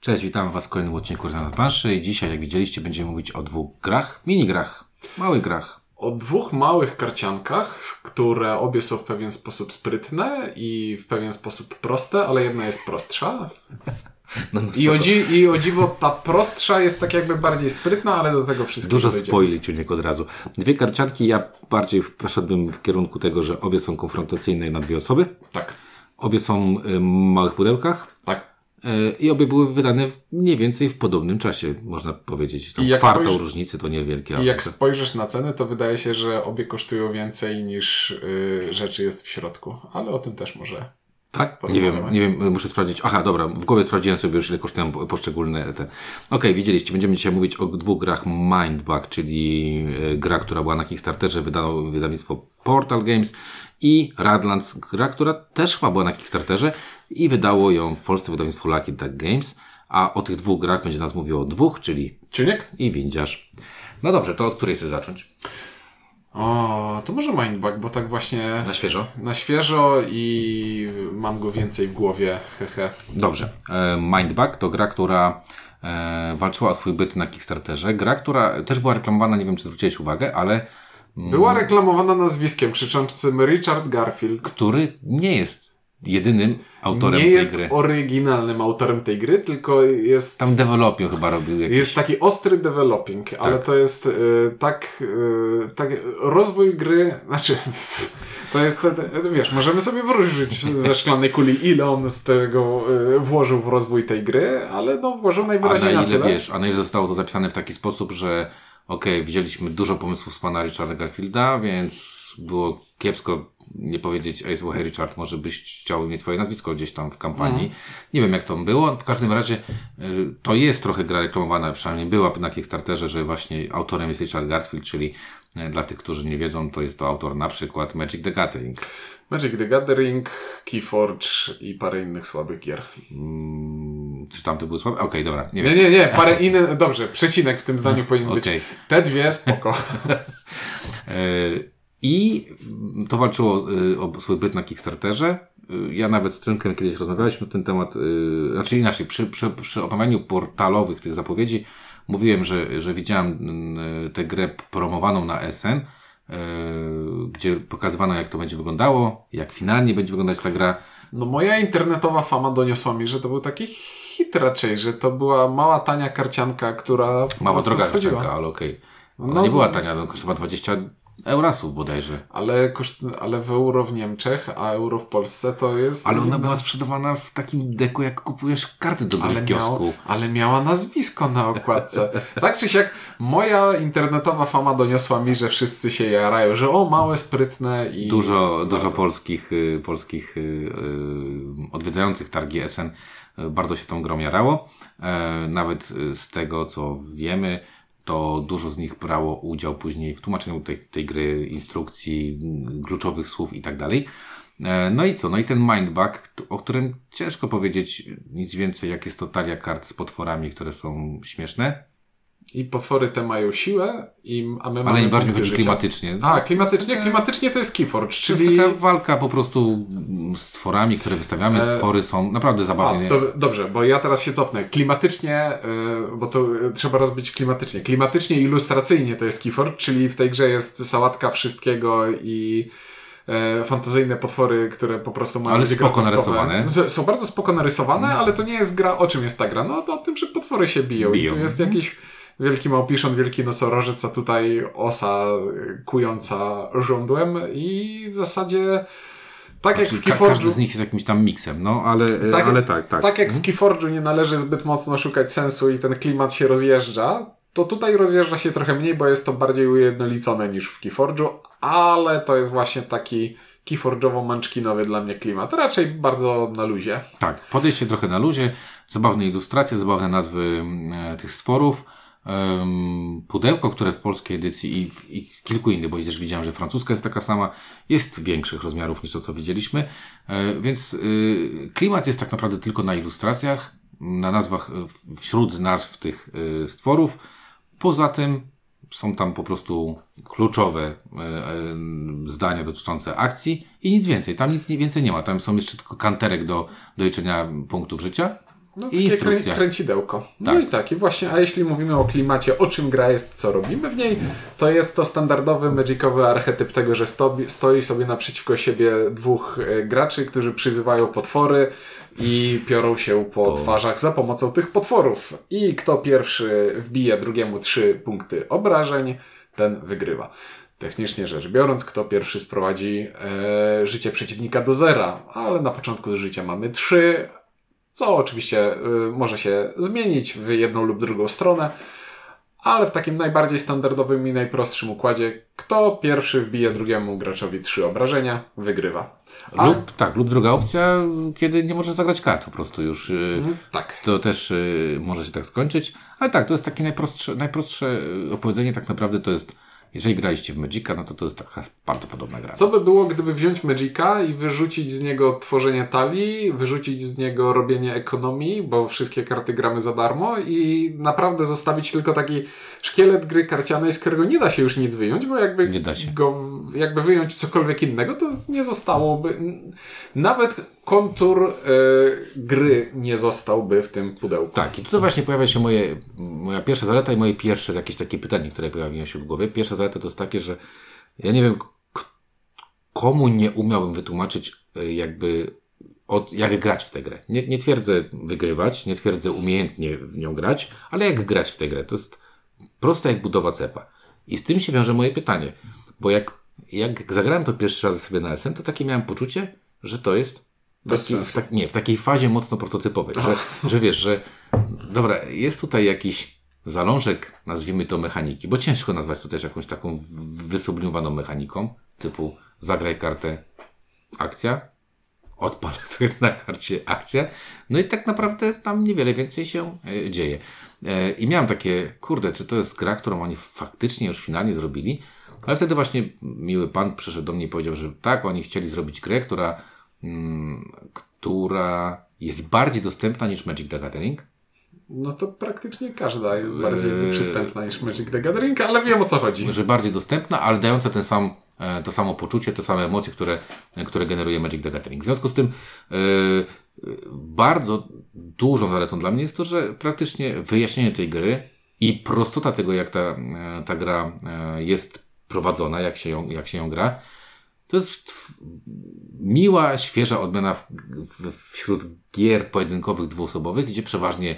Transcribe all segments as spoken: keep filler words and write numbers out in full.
Cześć, witam Was w kolejnym odcinku Zanadbanszy i dzisiaj, jak widzieliście, będziemy mówić o dwóch grach, minigrach, małych grach. O dwóch małych karciankach, które obie są w pewien sposób sprytne i w pewien sposób proste, ale jedna jest prostsza. No, no I, o dziwo, I o dziwo ta prostsza jest tak jakby bardziej sprytna, ale do tego wszystkiego dużo spoili Cieniek od razu. Dwie karcianki, ja bardziej poszedłem w kierunku tego, że obie są konfrontacyjne na dwie osoby. Tak. Obie są w małych pudełkach. Tak. I obie były wydane mniej więcej w podobnym czasie, można powiedzieć. Tą kwartą spojrz... różnicy to niewielkie. I afryka. Jak spojrzysz na ceny, to wydaje się, że obie kosztują więcej niż yy, rzeczy jest w środku. Ale o tym też może... Tak? Nie wiem, nie wiem, muszę sprawdzić. Aha, dobra, w głowie sprawdziłem sobie już, ile kosztują poszczególne te... Okej, okay, widzieliście, będziemy dzisiaj mówić o dwóch grach Mindbug, czyli gra, która była na Kickstarterze, wydało wydawnictwo Portal Games i Radlands, gra, która też chyba była na Kickstarterze i wydało ją w Polsce wydawnictwo Lucky Duck Games, a o tych dwóch grach będzie nas mówiło dwóch, czyli Cieniek i Windziarz. No dobrze, to od której chcę zacząć? O, to może Mindbug, bo tak właśnie... Na świeżo? Na świeżo i mam go więcej w głowie, hehe. Dobrze. Mindbug to gra, która walczyła o swój byt na Kickstarterze. Gra, która też była reklamowana, nie wiem czy zwróciłeś uwagę, ale... Była reklamowana nazwiskiem krzyczącym Richard Garfield. Który nie jest jedynym autorem tej gry. Nie jest oryginalnym autorem tej gry, tylko jest... Tam developing chyba robił jakiś... Jest taki ostry developing, tak. Ale to jest y, tak, y, tak... Rozwój gry... Znaczy... To jest... Wiesz, możemy sobie wróżyć ze szklanej kuli, ile on z tego y, włożył w rozwój tej gry, ale no włożył najwyraźniej na tyle. A na ile, wiesz, a na ile zostało to zapisane w taki sposób, że okej, okay, widzieliśmy dużo pomysłów z pana Richarda Garfielda, więc było kiepsko... nie powiedzieć, ej słuchaj Richard, może byś chciał mieć swoje nazwisko gdzieś tam w kampanii. Mm. Nie wiem jak to było, w każdym razie y, to jest trochę gra reklamowana, przynajmniej była na Kickstarterze, że właśnie autorem jest Richard Garfield, czyli y, dla tych, którzy nie wiedzą, to jest to autor na przykład Magic the Gathering. Magic the Gathering, Keyforge i parę innych słabych gier. Mm, czy tamte były słabe? Okej, okay, dobra. Nie, nie, wiem. nie, nie, parę innych, dobrze, przecinek w tym zdaniu powinien okay. być. Te dwie, spoko. y- I to walczyło o swój byt na Kickstarterze. Ja nawet z Trynkiem kiedyś rozmawialiśmy na ten temat, znaczy inaczej, przy, przy, przy omawianiu portalowych tych zapowiedzi mówiłem, że, że widziałem tę grę promowaną na S N, gdzie pokazywano jak to będzie wyglądało, jak finalnie będzie wyglądać ta gra. No moja internetowa fama doniosła mi, że to był taki hit raczej, że to była mała, tania karcianka, która mała, droga schodziła. Karcianka, ale okej. Okay. Ona no, nie była tania, no, kosztowała dwadzieścia eurasów bodajże. Ale, koszt, ale w euro w Niemczech, a euro w Polsce to jest... Ale ona była sprzedawana w takim deku, jak kupujesz karty do gry w kiosku. Miał, ale miała nazwisko na okładce. Tak czy siak, moja internetowa fama doniosła mi, że wszyscy się jarają, że o, małe, sprytne i... Dużo, dużo polskich, polskich yy, odwiedzających targi S N bardzo się tą grą jarało. Yy, nawet z tego, co wiemy, to dużo z nich brało udział później w tłumaczeniu tej, tej gry, instrukcji, kluczowych słów i tak dalej. No i co? No i ten Mindbug, o którym ciężko powiedzieć nic więcej, jak jest to talia kart z potworami, które są śmieszne. I potwory te mają siłę, i, a my ale mamy... Ale bardziej chodzi klimatycznie. A, klimatycznie? Klimatycznie to jest Keyforge, czyli... To jest taka walka po prostu z tworami, które wystawiamy. Stwory są naprawdę zabawne. A, do, dobrze, bo ja teraz się cofnę. Klimatycznie, yy, bo to trzeba rozbić klimatycznie. Klimatycznie i ilustracyjnie to jest Keyforge, czyli w tej grze jest sałatka wszystkiego i... fantazyjne potwory, które po prostu mają... Ale spoko narysowane. Są bardzo spoko narysowane, ale to nie jest gra... O czym jest ta gra? No to o tym, że potwory się biją. biją. I tu jest jakiś wielki małpiszon, wielki nosorożec, a tutaj osa kująca żądłem i w zasadzie... Tak znaczy, jak w Keyforge'u... Każdy z nich jest jakimś tam miksem, no ale tak, ale tak, tak. Tak jak w Keyforge'u nie należy zbyt mocno szukać sensu i ten klimat się rozjeżdża, to tutaj rozjeżdża się trochę mniej, bo jest to bardziej ujednolicone niż w Keyforge'u, ale to jest właśnie taki Keyforge'owo-manczkinowy dla mnie klimat. Raczej bardzo na luzie. Tak, podejście trochę na luzie, zabawne ilustracje, zabawne nazwy e, tych stworów, um, pudełko, które w polskiej edycji i, w, i kilku innych, bo też widziałem, że francuska jest taka sama, jest większych rozmiarów niż to, co widzieliśmy, e, więc e, klimat jest tak naprawdę tylko na ilustracjach, na nazwach, wśród nazw tych e, stworów. Poza tym są tam po prostu kluczowe y, y, zdania dotyczące akcji i nic więcej. Tam nic więcej nie ma. Tam są jeszcze tylko kanterek do, do liczenia punktów życia. No i takie kręcidełko. Tak. No i tak, i właśnie, a jeśli mówimy o klimacie, o czym gra jest, co robimy w niej, to jest to standardowy magicowy archetyp tego, że stoi sobie naprzeciwko siebie dwóch graczy, którzy przyzywają potwory i piorą się po to... twarzach za pomocą tych potworów. I kto pierwszy wbije drugiemu trzy punkty obrażeń, ten wygrywa. Technicznie rzecz biorąc, kto pierwszy sprowadzi e, życie przeciwnika do zera, ale na początku życia mamy trzy, co oczywiście y, może się zmienić w jedną lub drugą stronę, ale w takim najbardziej standardowym i najprostszym układzie, kto pierwszy wbije drugiemu graczowi trzy obrażenia, wygrywa. A... Lub, tak, lub druga opcja, kiedy nie możesz zagrać kart po prostu już. Yy, tak. To też yy, może się tak skończyć. Ale tak, to jest takie najprostsze, najprostsze opowiedzenie, tak naprawdę to jest, jeżeli graliście w Magica, no to to jest taka bardzo podobna gra. Co by było, gdyby wziąć Magica i wyrzucić z niego tworzenie talii, wyrzucić z niego robienie ekonomii, bo wszystkie karty gramy za darmo i naprawdę zostawić tylko taki szkielet gry karcianej, z którego nie da się już nic wyjąć, bo jakby nie da się go, jakby wyjąć cokolwiek innego, to nie zostałoby. Nawet kontur yy, gry nie zostałby w tym pudełku. Tak, i tutaj właśnie pojawia się moje, moja pierwsza zaleta i moje pierwsze jakieś takie pytanie, które pojawiło się w głowie. Pierwsza zaleta to jest takie, że ja nie wiem, k- komu nie umiałbym wytłumaczyć jakby od, jak grać w tę grę. Nie, nie twierdzę wygrywać, nie twierdzę umiejętnie w nią grać, ale jak grać w tę grę. To jest proste jak budowa cepa. I z tym się wiąże moje pytanie. Bo jak, jak zagrałem to pierwszy raz sobie na S N, to takie miałem poczucie, że to jest taki, tak, nie, w takiej fazie mocno prototypowej. Że, że wiesz, że dobra, jest tutaj jakiś zalążek, nazwijmy to mechaniki, bo ciężko nazwać to też jakąś taką wysublimowaną mechaniką, typu zagraj kartę, akcja, odpal efekt na karcie, akcja. No i tak naprawdę tam niewiele więcej się dzieje. I miałem takie, kurde, czy to jest gra, którą oni faktycznie już finalnie zrobili? Ale wtedy właśnie miły pan przyszedł do mnie i powiedział, że tak, oni chcieli zrobić grę, która, mm, która jest bardziej dostępna niż Magic the Gathering. No to praktycznie każda jest bardziej yy... przystępna niż Magic the Gathering, ale wiem o co chodzi. Że bardziej dostępna, ale dająca ten sam, to samo poczucie, te same emocje, które, które generuje Magic the Gathering. W związku z tym yy, bardzo dużą zaletą dla mnie jest to, że praktycznie wyjaśnienie tej gry i prostota tego, jak ta, ta gra jest prowadzona, jak się ją, jak się ją gra, to jest miła, świeża odmiana w, w, wśród gier pojedynkowych, dwuosobowych, gdzie przeważnie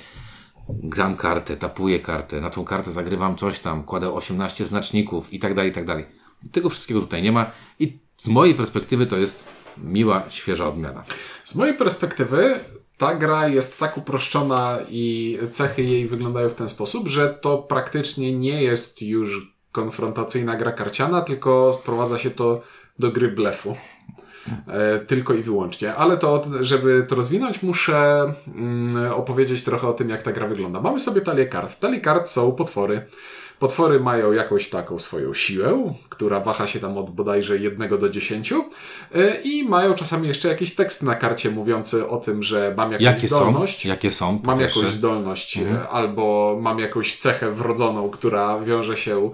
gram kartę, tapuję kartę, na tą kartę zagrywam coś tam, kładę osiemnaście znaczników i tak dalej, i tak dalej. Tego wszystkiego tutaj nie ma i z mojej perspektywy to jest miła, świeża odmiana. Z mojej perspektywy ta gra jest tak uproszczona i cechy jej wyglądają w ten sposób, że to praktycznie nie jest już konfrontacyjna gra karciana, tylko sprowadza się to do gry blefu. E, tylko i wyłącznie. Ale to, żeby to rozwinąć, muszę mm, opowiedzieć trochę o tym, jak ta gra wygląda. Mamy sobie talię kart. W talii kart są potwory. Potwory mają jakąś taką swoją siłę, która waha się tam od bodajże jednego do dziesięciu i mają czasami jeszcze jakiś tekst na karcie mówiący o tym, że mam jakąś Jakie zdolność, są? Jakie są? mam jakąś zdolność mhm. albo mam jakąś cechę wrodzoną, która wiąże się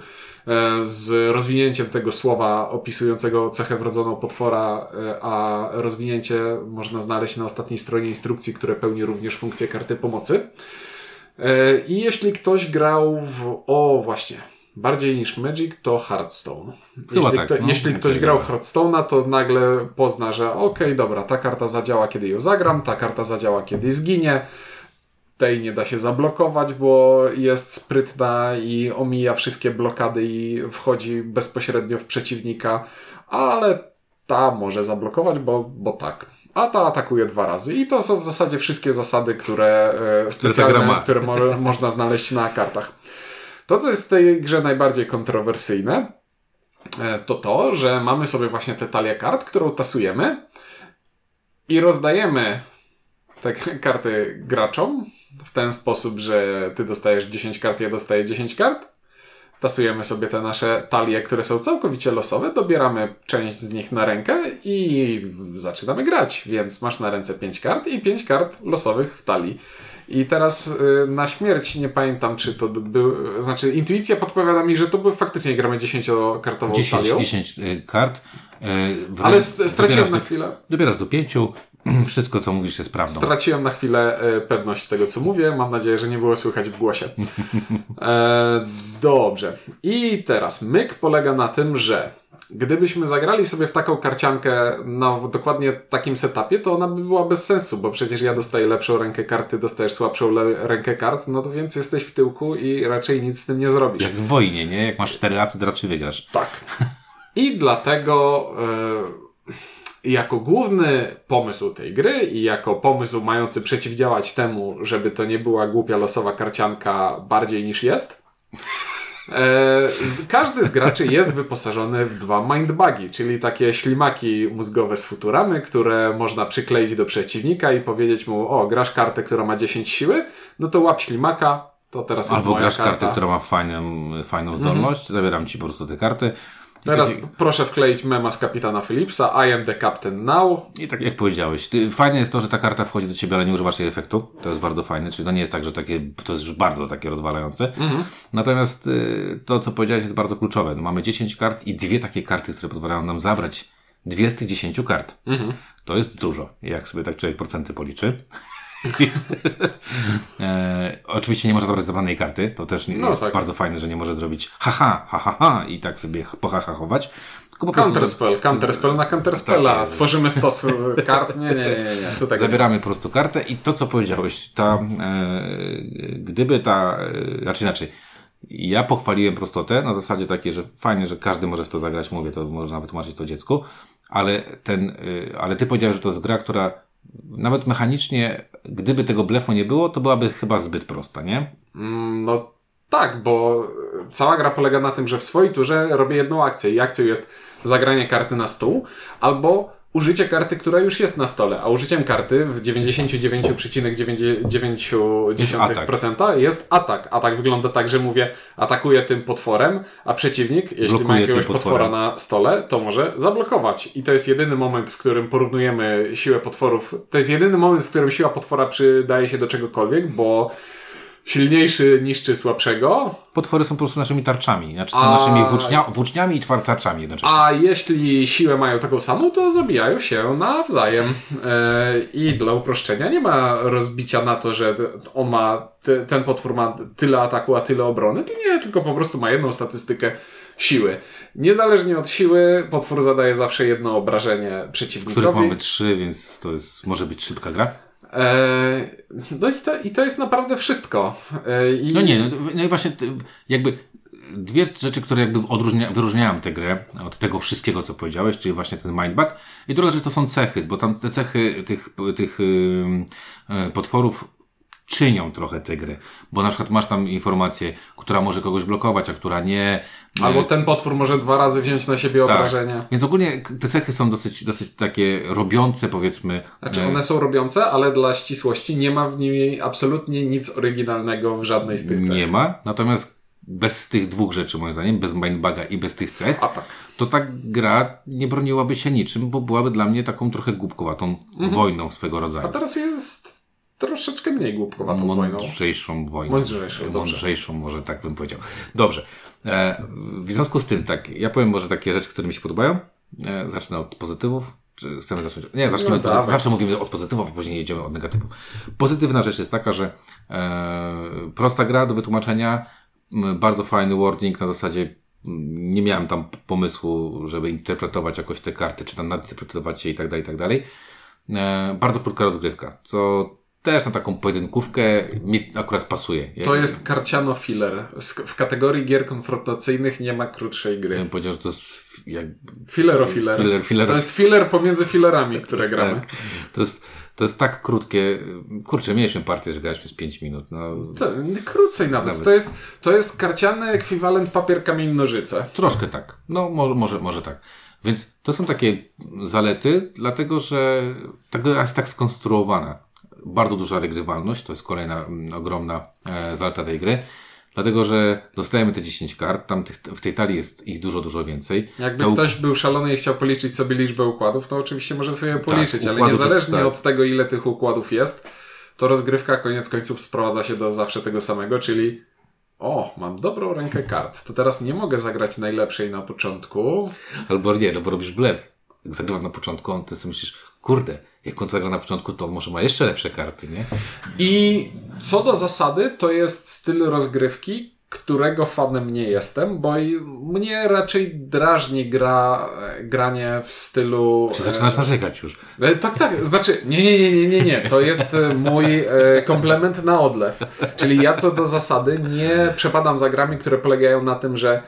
z rozwinięciem tego słowa opisującego cechę wrodzoną potwora, a rozwinięcie można znaleźć na ostatniej stronie instrukcji, które pełni również funkcję karty pomocy. I jeśli ktoś grał w, o właśnie, bardziej niż Magic, to Hearthstone. Chyba jeśli tak, kto, no, jeśli no, ktoś no, grał w Hearthstone'a, to nagle pozna, że okej, okay, dobra, ta karta zadziała, kiedy ją zagram, ta karta zadziała, kiedy zginie, tej nie da się zablokować, bo jest sprytna i omija wszystkie blokady i wchodzi bezpośrednio w przeciwnika, ale ta może zablokować, bo, bo tak. A ta atakuje dwa razy. I to są w zasadzie wszystkie zasady, które e, specjalne, które mo- można znaleźć na kartach. To, co jest w tej grze najbardziej kontrowersyjne, e, to to, że mamy sobie właśnie tę talię kart, którą tasujemy i rozdajemy te karty graczom w ten sposób, że ty dostajesz dziesięć kart, ja dostaję dziesięć kart. Tasujemy sobie te nasze talie, które są całkowicie losowe, dobieramy część z nich na rękę i zaczynamy grać. Więc masz na ręce pięć kart i pięć kart losowych w talii. I teraz y, na śmierć nie pamiętam, czy to był... Znaczy intuicja podpowiada mi, że to był faktycznie gramy dziesięciokartową talią. dziesięć, dziesięć y, kart. Y, w Ale st- straciłem na chwilę. Dobierasz do pięciu, Wszystko, co mówisz, jest prawdą. Straciłem na chwilę pewność tego, co mówię. Mam nadzieję, że nie było słychać w głosie. E, dobrze. I teraz myk polega na tym, że gdybyśmy zagrali sobie w taką karciankę na dokładnie takim setupie, to ona by była bez sensu, bo przecież ja dostaję lepszą rękę kart, ty dostajesz słabszą le- rękę kart, no to więc jesteś w tyłku i raczej nic z tym nie zrobisz. Jak w wojnie, nie? Jak masz cztery racy, to raczej wygrasz. Tak. I dlatego... E, jako główny pomysł tej gry i jako pomysł mający przeciwdziałać temu, żeby to nie była głupia losowa karcianka bardziej niż jest, e, każdy z graczy jest wyposażony w dwa mindbugi, czyli takie ślimaki mózgowe z Futuramy, które można przykleić do przeciwnika i powiedzieć mu: o, grasz kartę, która ma dziesięć siły, no to łap ślimaka, to teraz jest albo moja grasz karta. Kartę, która ma fajną, fajną zdolność, mhm. zabieram ci po prostu te karty. Teraz tak jak... proszę wkleić mema z Kapitana Phillipsa, I am the captain now. I tak jak powiedziałeś, ty, fajne jest to, że ta karta wchodzi do ciebie, ale nie używasz jej efektu. To jest bardzo fajne, czyli to nie jest tak, że takie, to jest już bardzo takie rozwalające. Mm-hmm. Natomiast y, to, co powiedziałeś, jest bardzo kluczowe. No, mamy dziesięć kart i dwie takie karty, które pozwalają nam zabrać dwie z tych dziesięciu kart. Mm-hmm. To jest dużo, jak sobie tak człowiek procenty policzy. e, oczywiście nie może zabrać zabranej karty, to też no jest tak. Bardzo fajne, że nie może zrobić haha, haha, ha, i tak sobie pohahachować. Counterspell, counterspell na counterspella, tak, tworzymy stos kart, nie, nie, nie, nie. Tu tak zabieramy nie. po prostu kartę i to, co powiedziałeś, ta, e, gdyby ta, e, znaczy inaczej, ja pochwaliłem prostotę na zasadzie takiej, że fajnie, że każdy może w to zagrać, mówię, to można wytłumaczyć to dziecku, ale ten, e, ale ty powiedziałeś, że to jest gra, która nawet mechanicznie, gdyby tego blefu nie było, to byłaby chyba zbyt prosta, nie? No tak, bo cała gra polega na tym, że w swojej turze robię jedną akcję i akcją jest zagranie karty na stół albo użycie karty, która już jest na stole, a użyciem karty w dziewięćdziesiąt dziewięć przecinek dziewięć procent jest atak. Atak wygląda tak, że mówię, atakuję tym potworem, a przeciwnik, jeśli blokuje ma jakiegoś potwora na stole, to może zablokować. I to jest jedyny moment, w którym porównujemy siłę potworów. To jest jedyny moment, w którym siła potwora przydaje się do czegokolwiek, bo silniejszy niszczy słabszego. Potwory są po prostu naszymi tarczami. Znaczy są a... naszymi włócznia... włóczniami i tarczami jednocześnie. A jeśli siłę mają taką samą, to zabijają się nawzajem. Yy, I dla uproszczenia nie ma rozbicia na to, że on ma t- ten potwór ma tyle ataku, a tyle obrony. Nie, tylko po prostu ma jedną statystykę siły. Niezależnie od siły potwór zadaje zawsze jedno obrażenie przeciwnikowi. Które mamy trzy, więc to jest, może być szybka gra. No i to, i to jest naprawdę wszystko. I... No nie, no i właśnie jakby dwie rzeczy, które jakby odróżnia, wyróżniają tę grę od tego wszystkiego, co powiedziałeś, czyli właśnie ten mindbug. I druga rzecz to są cechy, bo tam te cechy tych, tych potworów czynią trochę tę grę. Bo na przykład masz tam informację, która może kogoś blokować, a która nie. Albo ten potwór może dwa razy wziąć na siebie tak. obrażenie. Więc ogólnie te cechy są dosyć, dosyć takie robiące, powiedzmy. Znaczy one są robiące, ale dla ścisłości nie ma w niej absolutnie nic oryginalnego w żadnej z tych cech. Nie ma, natomiast bez tych dwóch rzeczy, moim zdaniem, bez mindbuga i bez tych cech, a tak. to ta gra nie broniłaby się niczym, bo byłaby dla mnie taką trochę głupkowatą mhm. wojną swego rodzaju. A teraz jest... troszeczkę mniej głupkowatą wojną. Mądrzejszą wojną. Mądrzejszą, Mądrzejszą może tak bym powiedział. Dobrze. E, w związku z tym, tak, ja powiem może takie rzeczy, które mi się podobają. E, zacznę od pozytywów. Czy chcemy zacząć? Nie, zacznijmy. No, pozy- zawsze mówimy od pozytywów, a później jedziemy od negatywów. Pozytywna rzecz jest taka, że e, prosta gra do wytłumaczenia, m, bardzo fajny wording na zasadzie nie miałem tam pomysłu, żeby interpretować jakoś te karty, czy tam nadinterpretować je i tak dalej, i tak dalej. E, bardzo krótka rozgrywka, co też na taką pojedynkówkę mi akurat pasuje. Ja to jest karciano filler. W kategorii gier konfrontacyjnych nie ma krótszej gry. Ja bym powiedział, że to jest jak... filler o filler. Filler, filler. To jest filler pomiędzy fillerami, które to gramy. Tak. To jest, to jest tak krótkie. Kurczę, mieliśmy partię, że graliśmy z pięć minut. No, to, krócej nawet. nawet. To jest, to jest karciany ekwiwalent papier, kamień, nożyce. Troszkę tak. No może, może, może tak. Więc to są takie zalety, dlatego że ta gra jest tak skonstruowana. Bardzo duża regrywalność, to jest kolejna m, ogromna e, zaleta tej gry, dlatego że dostajemy te dziesięć kart, tam tych, w tej talii jest ich dużo, dużo więcej. Jakby to... ktoś był szalony i chciał policzyć sobie liczbę układów, to oczywiście może sobie policzyć, tak, ale niezależnie jest... od tego, ile tych układów jest, to rozgrywka koniec końców sprowadza się do zawsze tego samego, czyli o, mam dobrą rękę kart, to teraz nie mogę zagrać najlepszej na początku. Albo nie, albo robisz blef. Jak zagrywam na początku, on ty sobie myślisz, kurde, jak on zagra na początku, to on może ma jeszcze lepsze karty, nie? I co do zasady, to jest styl rozgrywki, którego fanem nie jestem, bo mnie raczej drażni gra, granie w stylu... Czy zaczynasz narzekać już? Tak, tak. Znaczy, nie, nie, nie, nie, nie, nie. To jest mój komplement na odlew. Czyli ja co do zasady nie przepadam za grami, które polegają na tym, że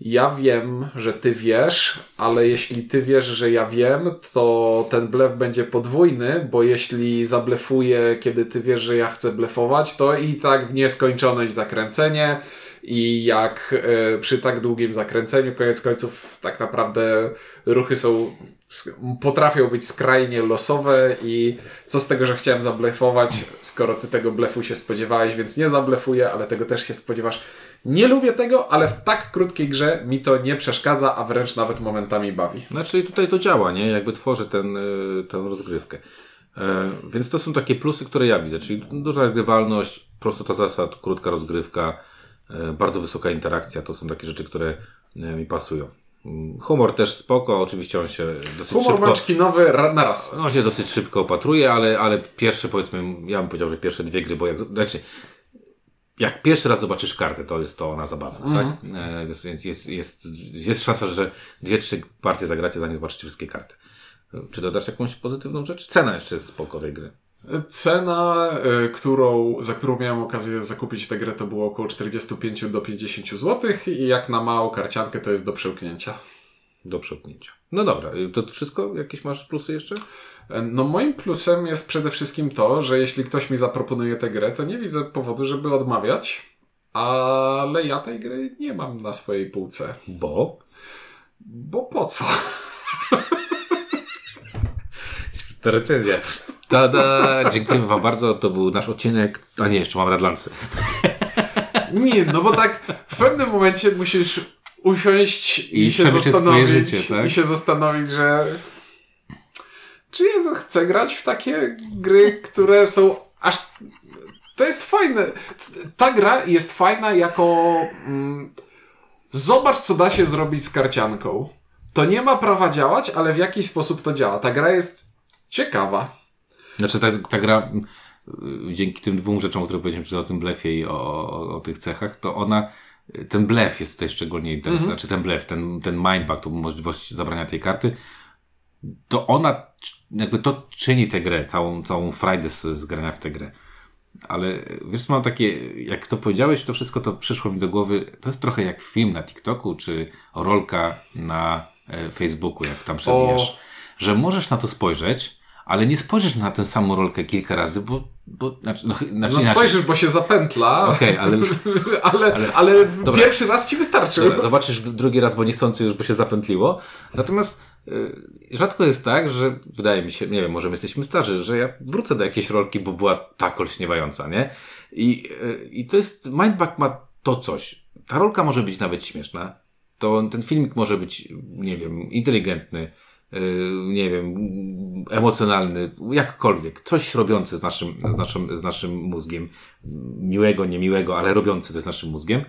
ja wiem, że ty wiesz, ale jeśli ty wiesz, że ja wiem, to ten blef będzie podwójny, bo jeśli zablefuję, kiedy ty wiesz, że ja chcę blefować, to i tak w nieskończoność zakręcenie i jak y, przy tak długim zakręceniu, koniec końców tak naprawdę ruchy są, potrafią być skrajnie losowe i co z tego, że chciałem zablefować, skoro ty tego blefu się spodziewałeś, więc nie zablefuję, ale tego też się spodziewasz. Nie lubię tego, ale w tak krótkiej grze mi to nie przeszkadza, a wręcz nawet momentami bawi. Znaczy tutaj to działa, nie? Jakby tworzy ten, tę rozgrywkę. E, więc to są takie plusy, które ja widzę, czyli duża grywalność, prostota zasad, krótka rozgrywka, e, bardzo wysoka interakcja, to są takie rzeczy, które mi pasują. Humor też spoko, oczywiście on się dosyć Humor szybko... Humor maczkinowy na raz. On się dosyć szybko opatruje, ale, ale pierwsze, powiedzmy, ja bym powiedział, że pierwsze dwie gry, bo jak... Znaczy, jak pierwszy raz zobaczysz kartę, to jest to ona zabawna, mm. tak? Więc jest, jest, jest, jest szansa, że dwie, trzy partie zagracie, zanim zobaczycie wszystkie karty. Czy dodasz jakąś pozytywną rzecz? Cena jeszcze jest spoko tej gry. Cena, którą, za którą miałem okazję zakupić tę grę, to było około czterdzieści pięć do pięćdziesięciu złotych i jak na małą karciankę to jest do przełknięcia. Do przełknięcia. No dobra, to wszystko? Jakieś masz plusy jeszcze? No moim plusem jest przede wszystkim to, że jeśli ktoś mi zaproponuje tę grę, to nie widzę powodu, żeby odmawiać, ale ja tej gry nie mam na swojej półce. Bo? Bo po co? To recenzja. Tada! Dziękujemy wam bardzo, to był nasz odcinek, a nie, jeszcze mam Radlandsy. Nie, no bo tak w pewnym momencie musisz usiąść i, I się zastanowić, życie, tak? I się zastanowić, że... Czy ja chcę grać w takie gry, które są aż... To jest fajne. Ta gra jest fajna jako... Zobacz, co da się zrobić z karcianką. To nie ma prawa działać, ale w jakiś sposób to działa. Ta gra jest ciekawa. Znaczy ta, ta gra, dzięki tym dwóm rzeczom, o których powiedziałem, czyli o tym blefie i o, o, o tych cechach, to ona... Ten blef jest tutaj szczególnie interesujący. Mm-hmm. Znaczy ten blef, ten, ten mindbug, to możliwość zabrania tej karty. To ona... Jakby to czyni tę grę, całą, całą frajdę z, z grania w tę grę. Ale wiesz, mam takie, jak to powiedziałeś, to wszystko to przyszło mi do głowy, to jest trochę jak film na TikToku, czy rolka na e, Facebooku, jak tam przewijasz. O. Że możesz na to spojrzeć, ale nie spojrzysz na tę samą rolkę kilka razy, bo... bo znaczy, no, znaczy no spojrzysz, bo się zapętla, okay, ale, ale, ale, ale dobra, pierwszy raz ci wystarczy. Dobra, zobaczysz drugi raz, bo niechcący już by się zapętliło. Natomiast rzadko jest tak, że wydaje mi się, nie wiem, może my jesteśmy starzy, że ja wrócę do jakiejś rolki, bo była tak olśniewająca, nie? I, i to jest, Mindbug ma to coś. Ta rolka może być nawet śmieszna, to ten filmik może być, nie wiem, inteligentny, yy, nie wiem, emocjonalny, jakkolwiek. Coś robiący z naszym, z naszym, z naszym mózgiem. Miłego, niemiłego, ale robiący to z naszym mózgiem.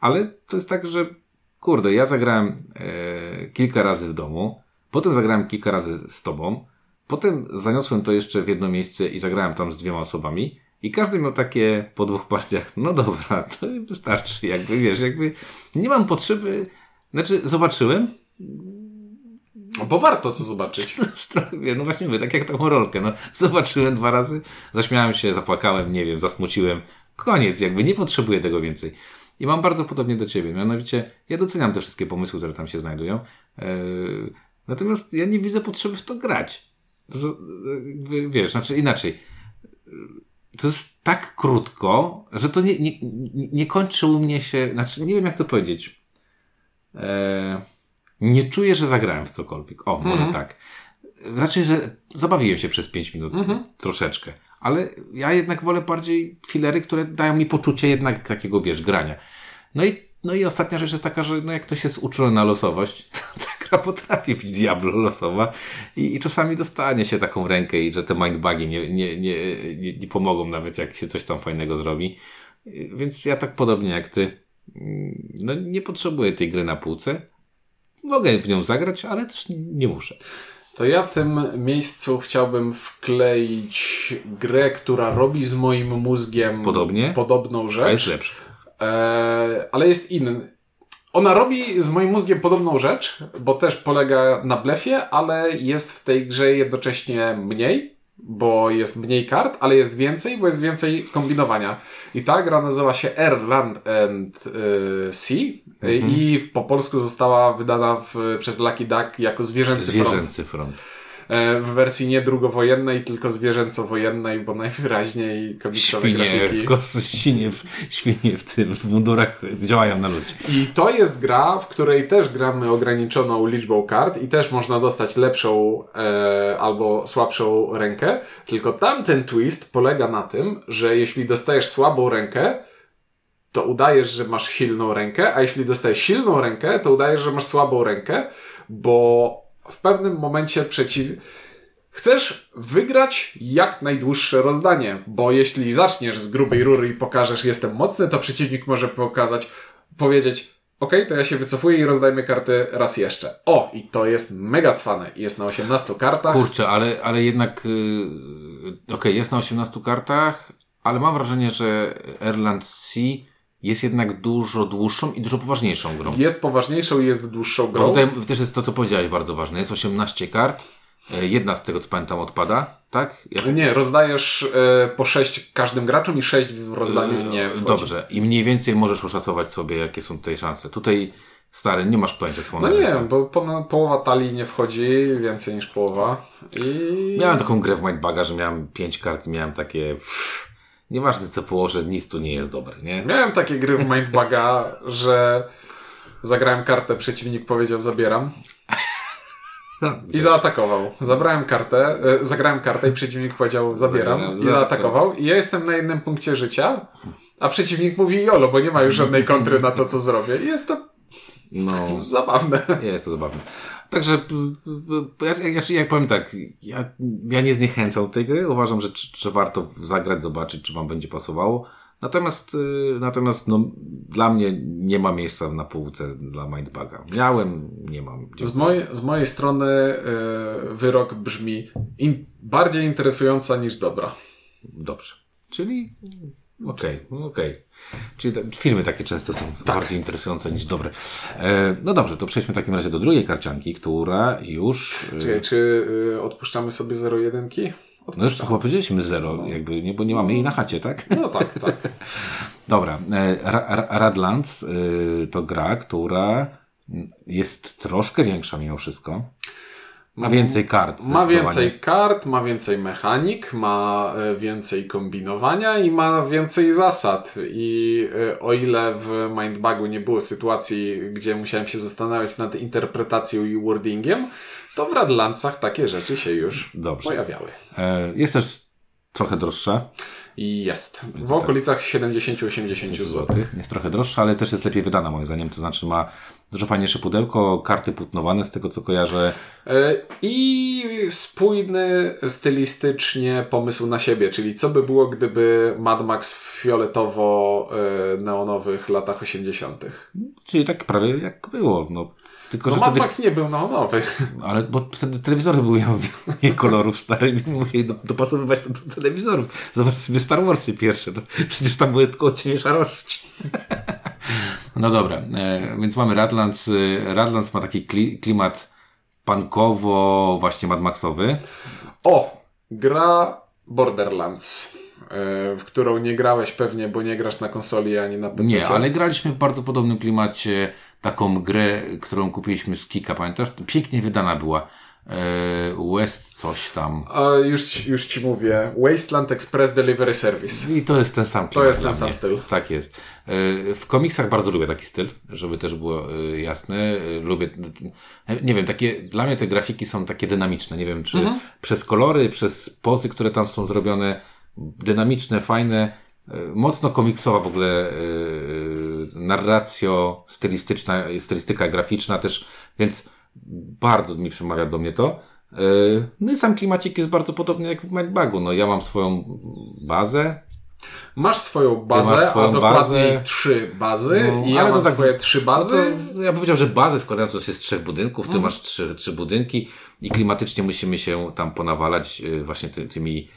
Ale to jest tak, że kurde, ja zagrałem yy, kilka razy w domu, potem zagrałem kilka razy z tobą, potem zaniosłem to jeszcze w jedno miejsce i zagrałem tam z dwiema osobami i każdy miał takie po dwóch partiach, no dobra, to wystarczy, jakby wiesz, jakby nie mam potrzeby, znaczy zobaczyłem. Bo warto to zobaczyć. No właśnie mówię, tak jak tą rolkę, no zobaczyłem dwa razy, zaśmiałem się, zapłakałem, nie wiem, zasmuciłem, koniec, jakby nie potrzebuję tego więcej. I mam bardzo podobnie do ciebie, mianowicie ja doceniam te wszystkie pomysły, które tam się znajdują, yy, natomiast ja nie widzę potrzeby w to grać. Z, wiesz, znaczy inaczej. To jest tak krótko, że to nie, nie, nie kończy u mnie się... Znaczy, nie wiem jak to powiedzieć. E, nie czuję, że zagrałem w cokolwiek. O, może mhm. tak. Raczej, że zabawiłem się przez pięć minut. Mhm. Troszeczkę. Ale ja jednak wolę bardziej filery, które dają mi poczucie jednak takiego, wiesz, grania. No i, no i ostatnia rzecz jest taka, że no jak ktoś jest uczony na losowość... potrafi być diablo losowa i, i czasami dostanie się taką rękę i że te mindbugi nie, nie, nie, nie, nie pomogą nawet jak się coś tam fajnego zrobi. Więc ja tak podobnie jak ty, no nie potrzebuję tej gry na półce. Mogę w nią zagrać, ale też nie muszę. To ja w tym miejscu chciałbym wkleić grę, która robi z moim mózgiem Podobnie? podobną rzecz. A jest lepsza. E, ale jest inny. Ona robi z moim mózgiem podobną rzecz, bo też polega na blefie, ale jest w tej grze jednocześnie mniej, bo jest mniej kart, ale jest więcej, bo jest więcej kombinowania. I ta gra nazywa się Air, Land and y, Sea mhm. i po polsku została wydana w, przez Lucky Duck jako Zwierzęcy, Zwierzęcy Front. W wersji nie drugowojennej, tylko zwierzęco-wojennej, bo najwyraźniej komiksowe grafiki. Świnie w, świnie w tym, w mundurach działają na ludzi. I to jest gra, w której też gramy ograniczoną liczbą kart i też można dostać lepszą e, albo słabszą rękę, tylko tamten twist polega na tym, że jeśli dostajesz słabą rękę, to udajesz, że masz silną rękę, a jeśli dostajesz silną rękę, to udajesz, że masz słabą rękę, bo w pewnym momencie przeciw... chcesz wygrać jak najdłuższe rozdanie, bo jeśli zaczniesz z grubej rury i pokażesz jestem mocny, to przeciwnik może pokazać, powiedzieć okej, okay, to ja się wycofuję i rozdajmy karty raz jeszcze. O, i to jest mega cwane. Jest na osiemnastu kartach. Kurczę, ale, ale jednak yy, okej, okay, jest na osiemnastu kartach, ale mam wrażenie, że Airland C jest jednak dużo dłuższą i dużo poważniejszą grą. Jest poważniejszą i jest dłuższą grą. Bo tutaj też jest to, co powiedziałeś, bardzo ważne. Jest osiemnaście kart. Jedna z tego, co pamiętam, odpada, tak? Ja... Nie, rozdajesz y, po sześć każdym graczom i sześć w rozdaniu nie wchodzi. Dobrze. I mniej więcej możesz oszacować sobie, jakie są tutaj szanse. Tutaj, stary, nie masz pojęcia, co ona No nie, ręce. Bo ponad, połowa talii nie wchodzi, więcej niż połowa. I... Miałem taką grę w Mindbuga, że miałem pięć kart i miałem takie... Nieważne co położę, nic tu nie jest dobre, nie? Miałem takie gry w Mindbuga, że zagrałem kartę, przeciwnik powiedział zabieram i zaatakował. Zabrałem kartę, e, zagrałem kartę i przeciwnik powiedział zabieram, zabieram i zaatakował. I ja jestem na jednym punkcie życia, a przeciwnik mówi jolo, bo nie ma już żadnej kontry na to, co zrobię. I jest to no, zabawne. Jest to zabawne. Także ja, ja, ja powiem tak, ja, ja nie zniechęcam tej gry, uważam, że czy, czy warto zagrać, zobaczyć, czy wam będzie pasowało. Natomiast y, natomiast no, dla mnie nie ma miejsca na półce dla Mindbuga. Miałem, nie mam. Z, moj, z mojej strony y, wyrok brzmi in, bardziej interesująca niż dobra. Dobrze. Czyli okej, okay, okej. Okay. Czyli filmy takie często są tak. bardziej interesujące niż dobre. E, no dobrze, to przejdźmy w takim razie do drugiej karcianki, która już... Czekaj, czy y, odpuszczamy sobie zero jedynki? No już chyba powiedzieliśmy zero, no. jakby, nie, bo nie mamy jej na chacie, tak? No tak, tak. Dobra, Ra- Ra- Radlands y, to gra, która jest troszkę większa mimo wszystko. Ma więcej kart. Ma więcej kart, ma więcej mechanik, ma więcej kombinowania i ma więcej zasad. I o ile w Mindbugu nie było sytuacji, gdzie musiałem się zastanawiać nad interpretacją i wordingiem, to w Radlandsach takie rzeczy się już Dobrze. pojawiały. Jest też trochę droższa. Jest. W okolicach siedemdziesiąt do osiemdziesięciu złotych. Jest trochę droższa, ale też jest lepiej wydana moim zdaniem. To znaczy ma dużo fajniejsze pudełko, karty płótnowane z tego co kojarzę. I spójny stylistycznie pomysł na siebie. Czyli co by było, gdyby Mad Max w fioletowo-neonowych latach osiemdziesiątych. Czyli tak prawie jak było. No. Tylko, no że Mad wtedy... Max nie był neonowy. Ale bo wtedy telewizory były nie kolorów starych, musieli do, dopasowywać to do telewizorów. Zobacz sobie Star Warsy pierwsze. To, przecież tam były tylko odcienie szarości. No dobra, e, więc mamy Radlands. Radlands ma taki kli, klimat punkowo właśnie Mad Maxowy. O, gra Borderlands, w którą nie grałeś pewnie, bo nie grasz na konsoli ani na P C. Nie, ale graliśmy w bardzo podobnym klimacie taką grę, którą kupiliśmy z Kika, pamiętasz? Pięknie wydana była. West coś tam. A już, już ci mówię. Wasteland Express Delivery Service. I to jest ten sam klimat. To jest ten sam mnie. styl. Tak jest. W komiksach bardzo lubię taki styl, żeby też było jasne. Lubię, nie wiem, takie, dla mnie te grafiki są takie dynamiczne. Nie wiem, czy mhm. przez kolory, przez pozy, które tam są zrobione, dynamiczne, fajne, mocno komiksowa w ogóle yy, narracjo, stylistyczna, stylistyka graficzna też, więc bardzo mi przemawia do mnie to. Yy, no i sam klimacik jest bardzo podobny jak w Mindbugu. No ja mam swoją bazę, Masz swoją bazę, masz swoją a dokładnie bazę. trzy bazy no, i ja mam tak, swoje trzy bazy. No ja bym powiedział, że bazy składające się z trzech budynków, ty mm. masz trzy, trzy budynki i klimatycznie musimy się tam ponawalać właśnie ty, tymi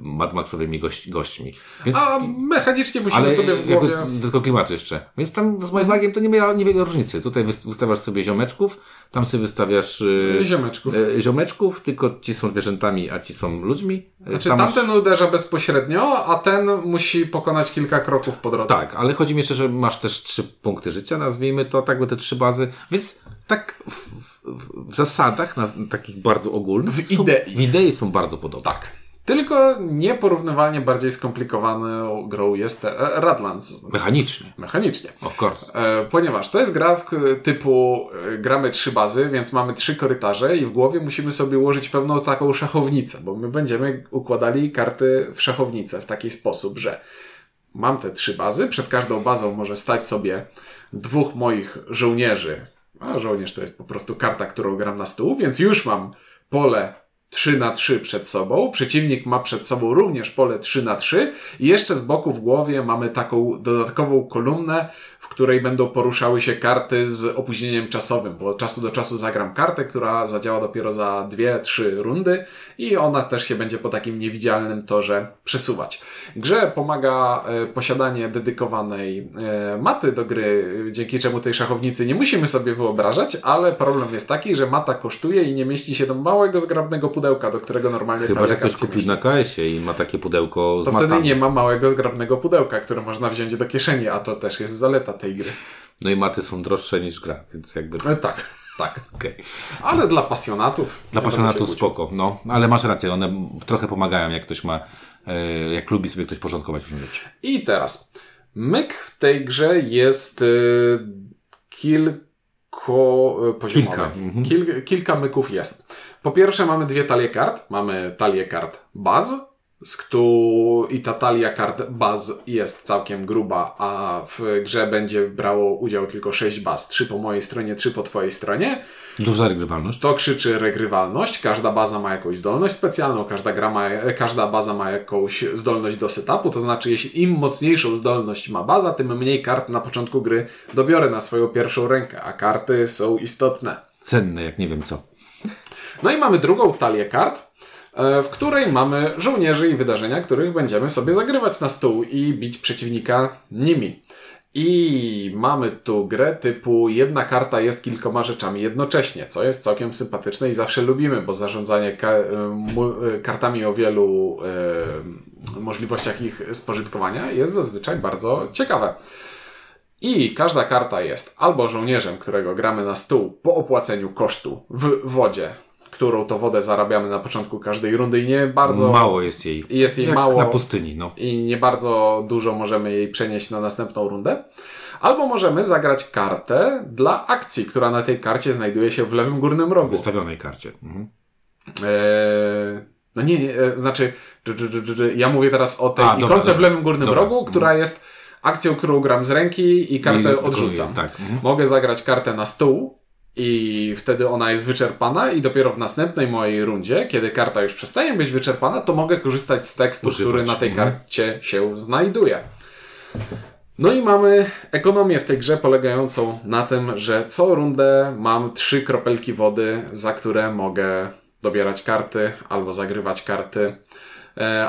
Mad Maxowymi gość, gośćmi. Więc, a mechanicznie musimy ale sobie w głowie... Tylko klimatu jeszcze. Więc tam z moim lagiem to nie miało niewiele różnicy. Tutaj wystawiasz sobie ziomeczków, tam sobie wystawiasz... Ziomeczków. E, ziomeczków, tylko ci są zwierzętami, a ci są ludźmi. Znaczy tam tamten masz... uderza bezpośrednio, a ten musi pokonać kilka kroków po drodze. Tak, ale chodzi mi jeszcze, że masz też trzy punkty życia, nazwijmy to, tak by te trzy bazy. Więc tak w, w, w zasadach, na, takich bardzo ogólnych, w idei. Są, w idei są bardzo podobne. Tak. Tylko nieporównywalnie bardziej skomplikowaną grą jest Radlands. Mechanicznie. Mechanicznie. Of course. E, ponieważ to jest gra typu e, gramy trzy bazy, więc mamy trzy korytarze i w głowie musimy sobie ułożyć pewną taką szachownicę, bo my będziemy układali karty w szachownicę w taki sposób, że mam te trzy bazy, przed każdą bazą może stać sobie dwóch moich żołnierzy. A żołnierz to jest po prostu karta, którą gram na stół, więc już mam pole trzy na trzy przed sobą. Przeciwnik ma przed sobą również pole trzy na trzy i jeszcze z boku w głowie mamy taką dodatkową kolumnę, w której będą poruszały się karty z opóźnieniem czasowym, bo od czasu do czasu zagram kartę, która zadziała dopiero za dwie trzy rundy i ona też się będzie po takim niewidzialnym torze przesuwać. Grze pomaga e, posiadanie dedykowanej e, maty do gry, dzięki czemu tej szachownicy nie musimy sobie wyobrażać, ale problem jest taki, że mata kosztuje i nie mieści się do małego, zgrabnego pudełka, do którego normalnie... Chyba, że ktoś kupił na kasie i ma takie pudełko z matami. To wtedy nie ma małego, zgrabnego pudełka, które można wziąć do kieszeni, a to też jest zaleta tej gry. No i maty są droższe niż gra, więc jakby... No, tak, tak. Okay. Ale dla pasjonatów... Dla pasjonatów spoko, no. Ale masz rację, one trochę pomagają, jak ktoś ma... Jak lubi sobie ktoś porządkować różne rzeczy. I teraz. Myk w tej grze jest kilkopoziomowy. Kilka. Mhm. Kil, kilka myków jest. Po pierwsze mamy dwie talie kart. Mamy talię kart baz. Z któ... I ta talia kart baz jest całkiem gruba, a w grze będzie brało udział tylko sześć baz. Trzy po mojej stronie, trzy po twojej stronie. Duża regrywalność. To krzyczy regrywalność. Każda baza ma jakąś zdolność specjalną, każda, gra ma... każda baza ma jakąś zdolność do setupu, to znaczy jeśli im mocniejszą zdolność ma baza, tym mniej kart na początku gry dobiorę na swoją pierwszą rękę, a karty są istotne. Cenne, jak nie wiem co. No i mamy drugą talię kart, w której mamy żołnierzy i wydarzenia, których będziemy sobie zagrywać na stół i bić przeciwnika nimi. I mamy tu grę typu jedna karta jest kilkoma rzeczami jednocześnie, co jest całkiem sympatyczne i zawsze lubimy, bo zarządzanie ka- kartami o wielu e, możliwościach ich spożytkowania jest zazwyczaj bardzo ciekawe. I każda karta jest albo żołnierzem, którego gramy na stół po opłaceniu kosztu w wodzie, którą to wodę zarabiamy na początku każdej rundy i nie bardzo... Mało jest jej. Jest jej jak mało. Na pustyni, no. I nie bardzo dużo możemy jej przenieść na następną rundę. Albo możemy zagrać kartę dla akcji, która na tej karcie znajduje się w lewym górnym rogu. Wystawionej karcie. Mhm. Eee, no nie, nie, znaczy... Ja mówię teraz o tej A, ikonce dobra, w lewym górnym dobra, rogu, dobra. która jest akcją, którą gram z ręki i kartę I odrzucam. Króluję, tak. mhm. Mogę zagrać kartę na stół, i wtedy ona jest wyczerpana i dopiero w następnej mojej rundzie, kiedy karta już przestaje być wyczerpana, to mogę korzystać z tekstu, Używać. który na tej karcie się znajduje. No i mamy ekonomię w tej grze polegającą na tym, że co rundę mam trzy kropelki wody, za które mogę dobierać karty albo zagrywać karty.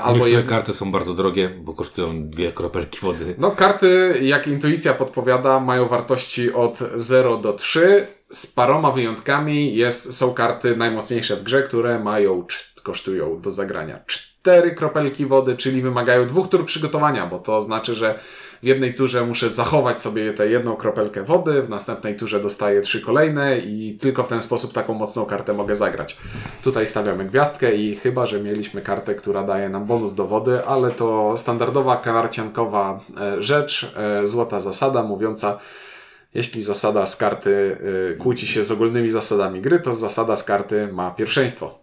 Albo niektóre jed... karty są bardzo drogie, bo kosztują dwie kropelki wody. No karty, jak intuicja podpowiada, mają wartości od zera do trzech. Z paroma wyjątkami jest, są karty najmocniejsze w grze, które mają, kosztują do zagrania cztery kropelki wody, czyli wymagają dwóch tur przygotowania, bo to znaczy, że w jednej turze muszę zachować sobie tę jedną kropelkę wody, w następnej turze dostaję trzy kolejne i tylko w ten sposób taką mocną kartę mogę zagrać. Tutaj stawiamy gwiazdkę i chyba, że mieliśmy kartę, która daje nam bonus do wody, ale to standardowa karciankowa rzecz, złota zasada mówiąca, jeśli zasada z karty kłóci się z ogólnymi zasadami gry, to zasada z karty ma pierwszeństwo.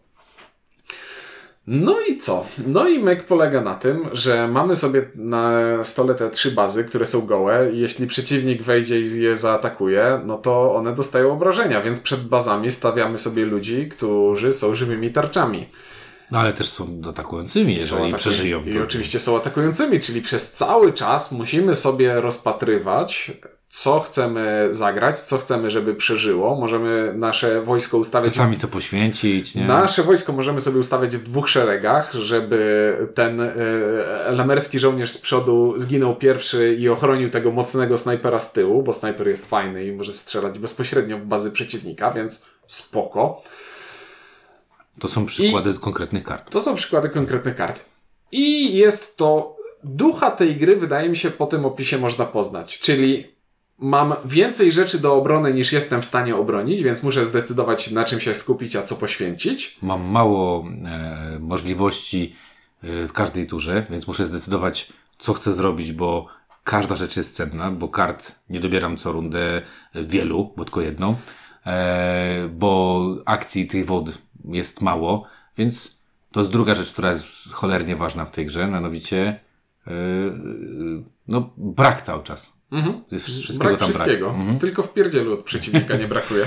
No i co? No i myk polega na tym, że mamy sobie na stole te trzy bazy, które są gołe i jeśli przeciwnik wejdzie i je zaatakuje, no to one dostają obrażenia, więc przed bazami stawiamy sobie ludzi, którzy są żywymi tarczami. No ale też są atakującymi, jeżeli są atakującymi. przeżyją. I oczywiście są atakującymi, czyli przez cały czas musimy sobie rozpatrywać, co chcemy zagrać, co chcemy, żeby przeżyło. Możemy nasze wojsko ustawiać... Czasami co poświęcić, nie? Nasze wojsko możemy sobie ustawiać w dwóch szeregach, żeby ten y, lamerski żołnierz z przodu zginął pierwszy i ochronił tego mocnego snajpera z tyłu, bo snajper jest fajny i może strzelać bezpośrednio w bazy przeciwnika, więc spoko. To są przykłady I konkretnych kart. To są przykłady konkretnych kart. I jest to... Ducha tej gry, wydaje mi się, po tym opisie można poznać. Czyli mam więcej rzeczy do obrony niż jestem w stanie obronić, więc muszę zdecydować, na czym się skupić, a co poświęcić. Mam mało e, możliwości e, w każdej turze, więc muszę zdecydować, co chcę zrobić, bo każda rzecz jest cenna, bo kart nie dobieram co rundę wielu, bo tylko jedną, e, bo akcji tych wod jest mało, więc to jest druga rzecz, która jest cholernie ważna w tej grze, mianowicie e, no brak cały czas. Mhm. Wszystkiego brak tam wszystkiego. Brak. Mhm. Tylko w pierdzielu od przeciwnika nie brakuje.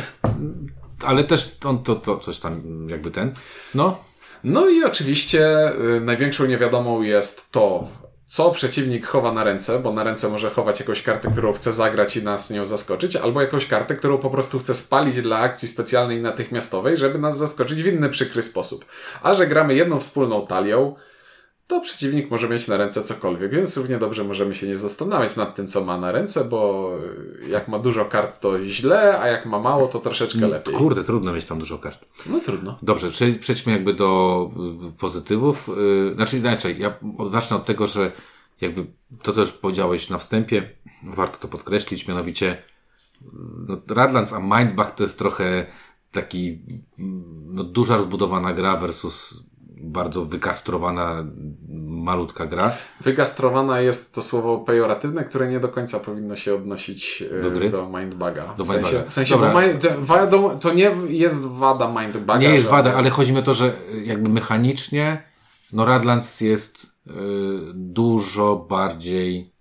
Ale też on to, to coś tam jakby ten. No, no i oczywiście y, największą niewiadomą jest to, co przeciwnik chowa na ręce, bo na ręce może chować jakąś kartę, którą chce zagrać i nas nią zaskoczyć, albo jakąś kartę, którą po prostu chce spalić dla akcji specjalnej natychmiastowej, żeby nas zaskoczyć w inny przykry sposób. A że gramy jedną wspólną talią, to przeciwnik może mieć na ręce cokolwiek, więc równie dobrze możemy się nie zastanawiać nad tym, co ma na ręce, bo jak ma dużo kart, to źle, a jak ma mało, to troszeczkę lepiej. Kurde, trudno mieć tam dużo kart. No trudno. Dobrze, przejdźmy jakby do pozytywów. Znaczy inaczej, ja zacznę od tego, że jakby to, co już powiedziałeś na wstępie, warto to podkreślić, mianowicie no, Radlands a Mindbug to jest trochę taki no, duża rozbudowana gra versus bardzo wykastrowana, malutka gra. Wykastrowana jest to słowo pejoratywne, które nie do końca powinno się odnosić do, gry? do Mindbuga. Do w sensie, Mindbuga. W sensie bo mind, do, to nie jest wada Mindbuga. Nie jest wada, jest... ale chodzi mi o to, że jakby mechanicznie no Radlands jest y, dużo bardziej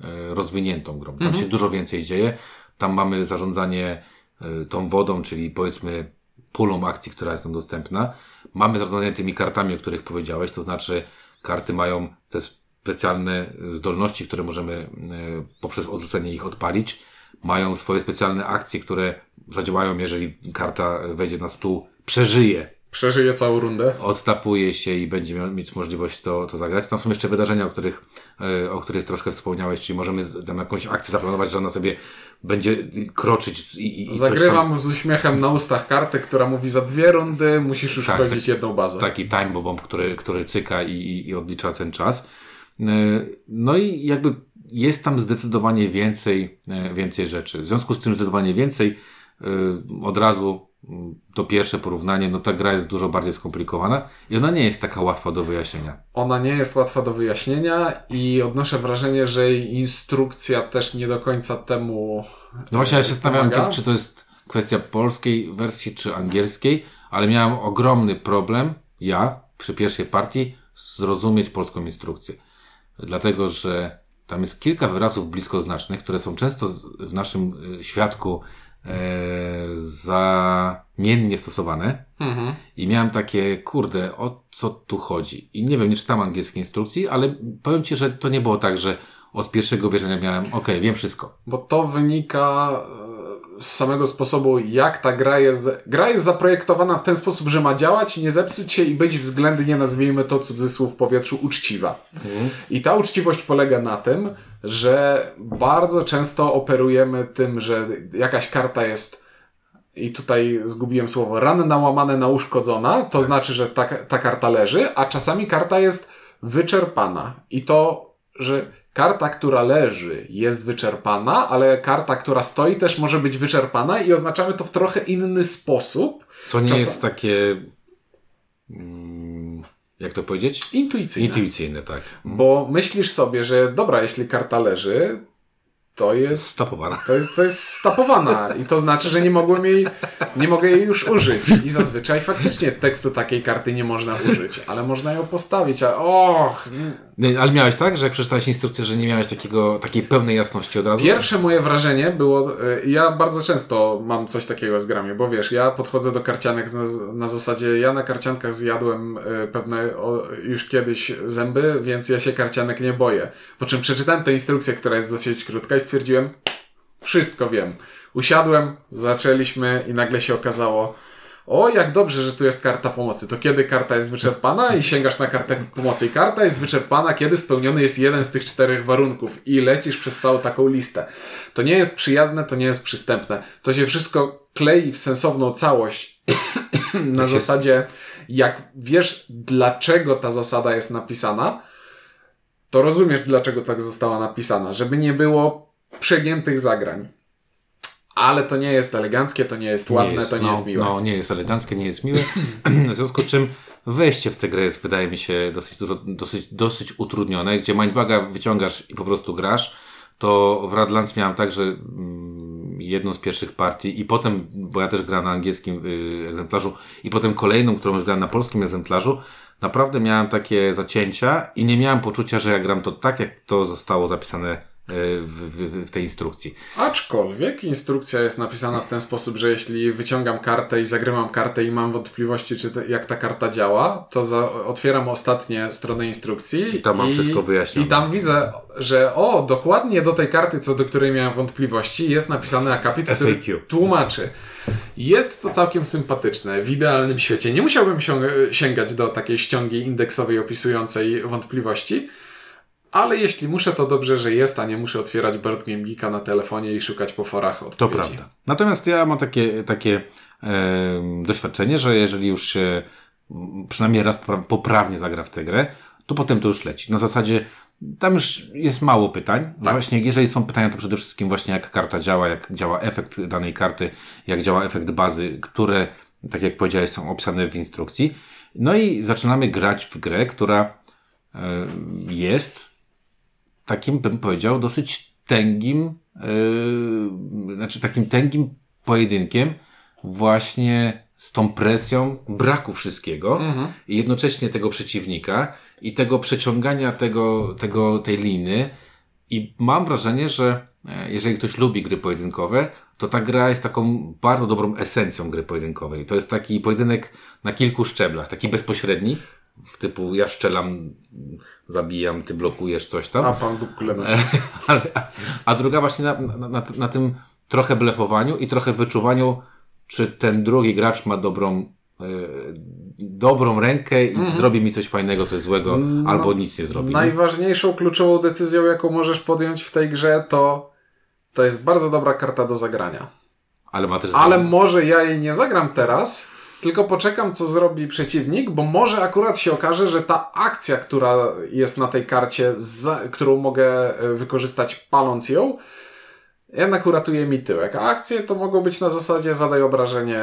y, rozwiniętą grą. Tam mhm. się dużo więcej dzieje. Tam mamy zarządzanie y, tą wodą, czyli powiedzmy pulą akcji, która jest nam dostępna. Mamy zarządzanie tymi kartami, o których powiedziałeś, to znaczy karty mają te specjalne zdolności, które możemy poprzez odrzucenie ich odpalić. Mają swoje specjalne akcje, które zadziałają, jeżeli karta wejdzie na stół, przeżyje. Przeżyje całą rundę. Odtapuje się i będzie mieć możliwość to, to zagrać. Tam są jeszcze wydarzenia, o których, o których troszkę wspomniałeś, czyli możemy tam jakąś akcję zaplanować, że ona sobie będzie kroczyć i, i zagrywam tam... z uśmiechem na ustach kartę, która mówi za dwie rundy musisz już uszkodzić tak, tak, jedną bazę. Taki time bomb, który, który cyka i, i odlicza ten czas. No i jakby jest tam zdecydowanie więcej, więcej rzeczy. W związku z tym zdecydowanie więcej od razu to pierwsze porównanie, no ta gra jest dużo bardziej skomplikowana i ona nie jest taka łatwa do wyjaśnienia. Ona nie jest łatwa do wyjaśnienia i odnoszę wrażenie, że jej instrukcja też nie do końca temu No właśnie, ja się zastanawiałem, to, czy to jest kwestia polskiej wersji, czy angielskiej, ale miałem ogromny problem, ja, przy pierwszej partii, zrozumieć polską instrukcję. Dlatego, że tam jest kilka wyrazów bliskoznacznych, które są często w naszym świadku Eee, zamiennie stosowane mhm. i miałem takie kurde, o co tu chodzi i nie wiem, nie czytałem angielskiej instrukcji, ale powiem Ci, że to nie było tak, że od pierwszego wierzenia miałem, okej, okay, wiem wszystko, bo to wynika z samego sposobu, jak ta gra jest gra jest zaprojektowana w ten sposób, że ma działać, nie zepsuć się i być względnie, nazwijmy to cudzysłów w powietrzu, uczciwa mhm. i ta uczciwość polega na tym, że bardzo często operujemy tym, że jakaś karta jest, i tutaj zgubiłem słowo, ranna, łamane na uszkodzona, to tak. znaczy, że ta, ta karta leży, a czasami karta jest wyczerpana. I to, że karta, która leży, jest wyczerpana, ale karta, która stoi, też może być wyczerpana i oznaczamy to w trochę inny sposób. Co nie Czas... jest takie... Mm... Jak to powiedzieć? Intuicyjne. Intuicyjne, tak. Bo myślisz sobie, że dobra, jeśli karta leży, to jest... Stapowana. To jest, to jest stapowana i to znaczy, że nie mogłem jej, nie mogę jej już użyć. I zazwyczaj faktycznie tekstu takiej karty nie można użyć, ale można ją postawić, a och... Ale miałeś tak, że jak przeczytałeś instrukcję, że nie miałeś takiego, takiej pełnej jasności od razu? Pierwsze moje wrażenie było... Ja bardzo często mam coś takiego z grami, bo wiesz, ja podchodzę do karcianek na, na zasadzie... Ja na karciankach zjadłem pewne o, już kiedyś zęby, więc ja się karcianek nie boję. Po czym przeczytałem tę instrukcję, która jest dosyć krótka i stwierdziłem... Wszystko wiem. Usiadłem, zaczęliśmy i nagle się okazało... O, jak dobrze, że tu jest karta pomocy. To kiedy karta jest wyczerpana i sięgasz na kartę pomocy i karta jest wyczerpana, kiedy spełniony jest jeden z tych czterech warunków i lecisz przez całą taką listę. To nie jest przyjazne, to nie jest przystępne. To się wszystko klei w sensowną całość na zasadzie, jak wiesz, dlaczego ta zasada jest napisana, to rozumiesz, dlaczego tak została napisana, żeby nie było przegiętych zagrań. Ale to nie jest eleganckie, to nie jest ładne, nie jest, to nie no, jest miłe. No, nie jest eleganckie, nie jest miłe. W związku z czym wejście w tę grę jest, wydaje mi się, dosyć dużo, dosyć, dosyć utrudnione. Gdzie Mindbuga wyciągasz i po prostu grasz, to w Radlands miałem także mm, jedną z pierwszych partii i potem, bo ja też grałem na angielskim y, egzemplarzu i potem kolejną, którą już grałem na polskim egzemplarzu, naprawdę miałem takie zacięcia i nie miałem poczucia, że ja gram to tak, jak to zostało zapisane W, w, w tej instrukcji. Aczkolwiek instrukcja jest napisana w ten sposób, że jeśli wyciągam kartę i zagrywam kartę i mam wątpliwości, czy te, jak ta karta działa, to za, otwieram ostatnie strony instrukcji i tam mam i, wszystko wyjaśnione. I tam widzę, że o, dokładnie do tej karty, co do której miałem wątpliwości, jest napisany akapit, który tłumaczy. Jest to całkiem sympatyczne. W idealnym świecie nie musiałbym sięgać do takiej ściągi indeksowej opisującej wątpliwości. Ale jeśli muszę, to dobrze, że jest, a nie muszę otwierać BoardGameGeeka na telefonie i szukać po forach odpowiedzi. To prawda. Natomiast ja mam takie, takie e, doświadczenie, że jeżeli już się przynajmniej raz poprawnie zagra w tę grę, to potem to już leci. Na zasadzie tam już jest mało pytań. Tak. Właśnie jeżeli są pytania, to przede wszystkim właśnie jak karta działa, jak działa efekt danej karty, jak działa efekt bazy, które, tak jak powiedziałeś, są opisane w instrukcji. No i zaczynamy grać w grę, która e, jest... takim, bym powiedział, dosyć tęgim, yy, znaczy takim tęgim pojedynkiem właśnie z tą presją braku wszystkiego mhm. i jednocześnie tego przeciwnika i tego przeciągania tego, tego, tej liny. I mam wrażenie, że jeżeli ktoś lubi gry pojedynkowe, to ta gra jest taką bardzo dobrą esencją gry pojedynkowej. To jest taki pojedynek na kilku szczeblach, taki bezpośredni. W typu ja szczelam, zabijam, ty blokujesz coś tam. A pan Bóg klęczy. A, a druga właśnie na, na, na, na tym trochę blefowaniu i trochę wyczuwaniu, czy ten drugi gracz ma dobrą, y, dobrą rękę i mm-hmm. zrobi mi coś fajnego, coś złego, no, albo nic nie zrobi. Najważniejszą, kluczową decyzją, jaką możesz podjąć w tej grze, to to jest bardzo dobra karta do zagrania. Ale, ma też Ale może ja jej nie zagram teraz, tylko poczekam, co zrobi przeciwnik, bo może akurat się okaże, że ta akcja, która jest na tej karcie, z, którą mogę wykorzystać paląc ją, jednak uratuje mi tyłek. A akcje to mogą być na zasadzie zadaj obrażenie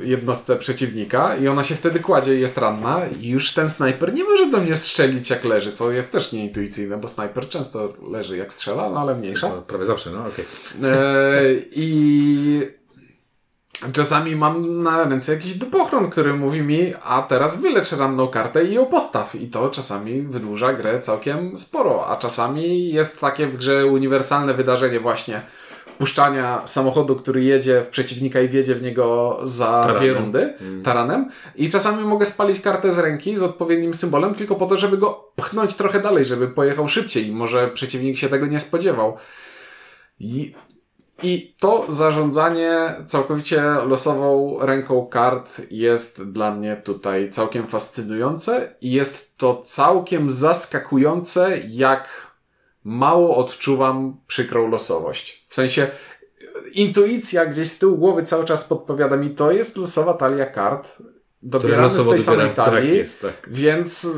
yy, jednostce przeciwnika i ona się wtedy kładzie i jest ranna i już ten snajper nie może do mnie strzelić jak leży, co jest też nieintuicyjne, bo snajper często leży jak strzela, no ale mniejsza. No, prawie zawsze, no okej. Okay. Yy, I... Czasami mam na ręce jakiś dupochron, który mówi mi, a teraz wylecz ranną kartę i ją postaw. I to czasami wydłuża grę całkiem sporo. A czasami jest takie w grze uniwersalne wydarzenie właśnie puszczania samochodu, który jedzie w przeciwnika i wjedzie w niego za taranem. Dwie rundy taranem. I czasami mogę spalić kartę z ręki z odpowiednim symbolem tylko po to, żeby go pchnąć trochę dalej, żeby pojechał szybciej. Może przeciwnik się tego nie spodziewał. I... I to zarządzanie całkowicie losową ręką kart jest dla mnie tutaj całkiem fascynujące i jest to całkiem zaskakujące, jak mało odczuwam przykrą losowość. W sensie intuicja gdzieś z tyłu głowy cały czas podpowiada mi, to jest losowa talia kart, dobierane z tej samej talii, tak jest, tak. Więc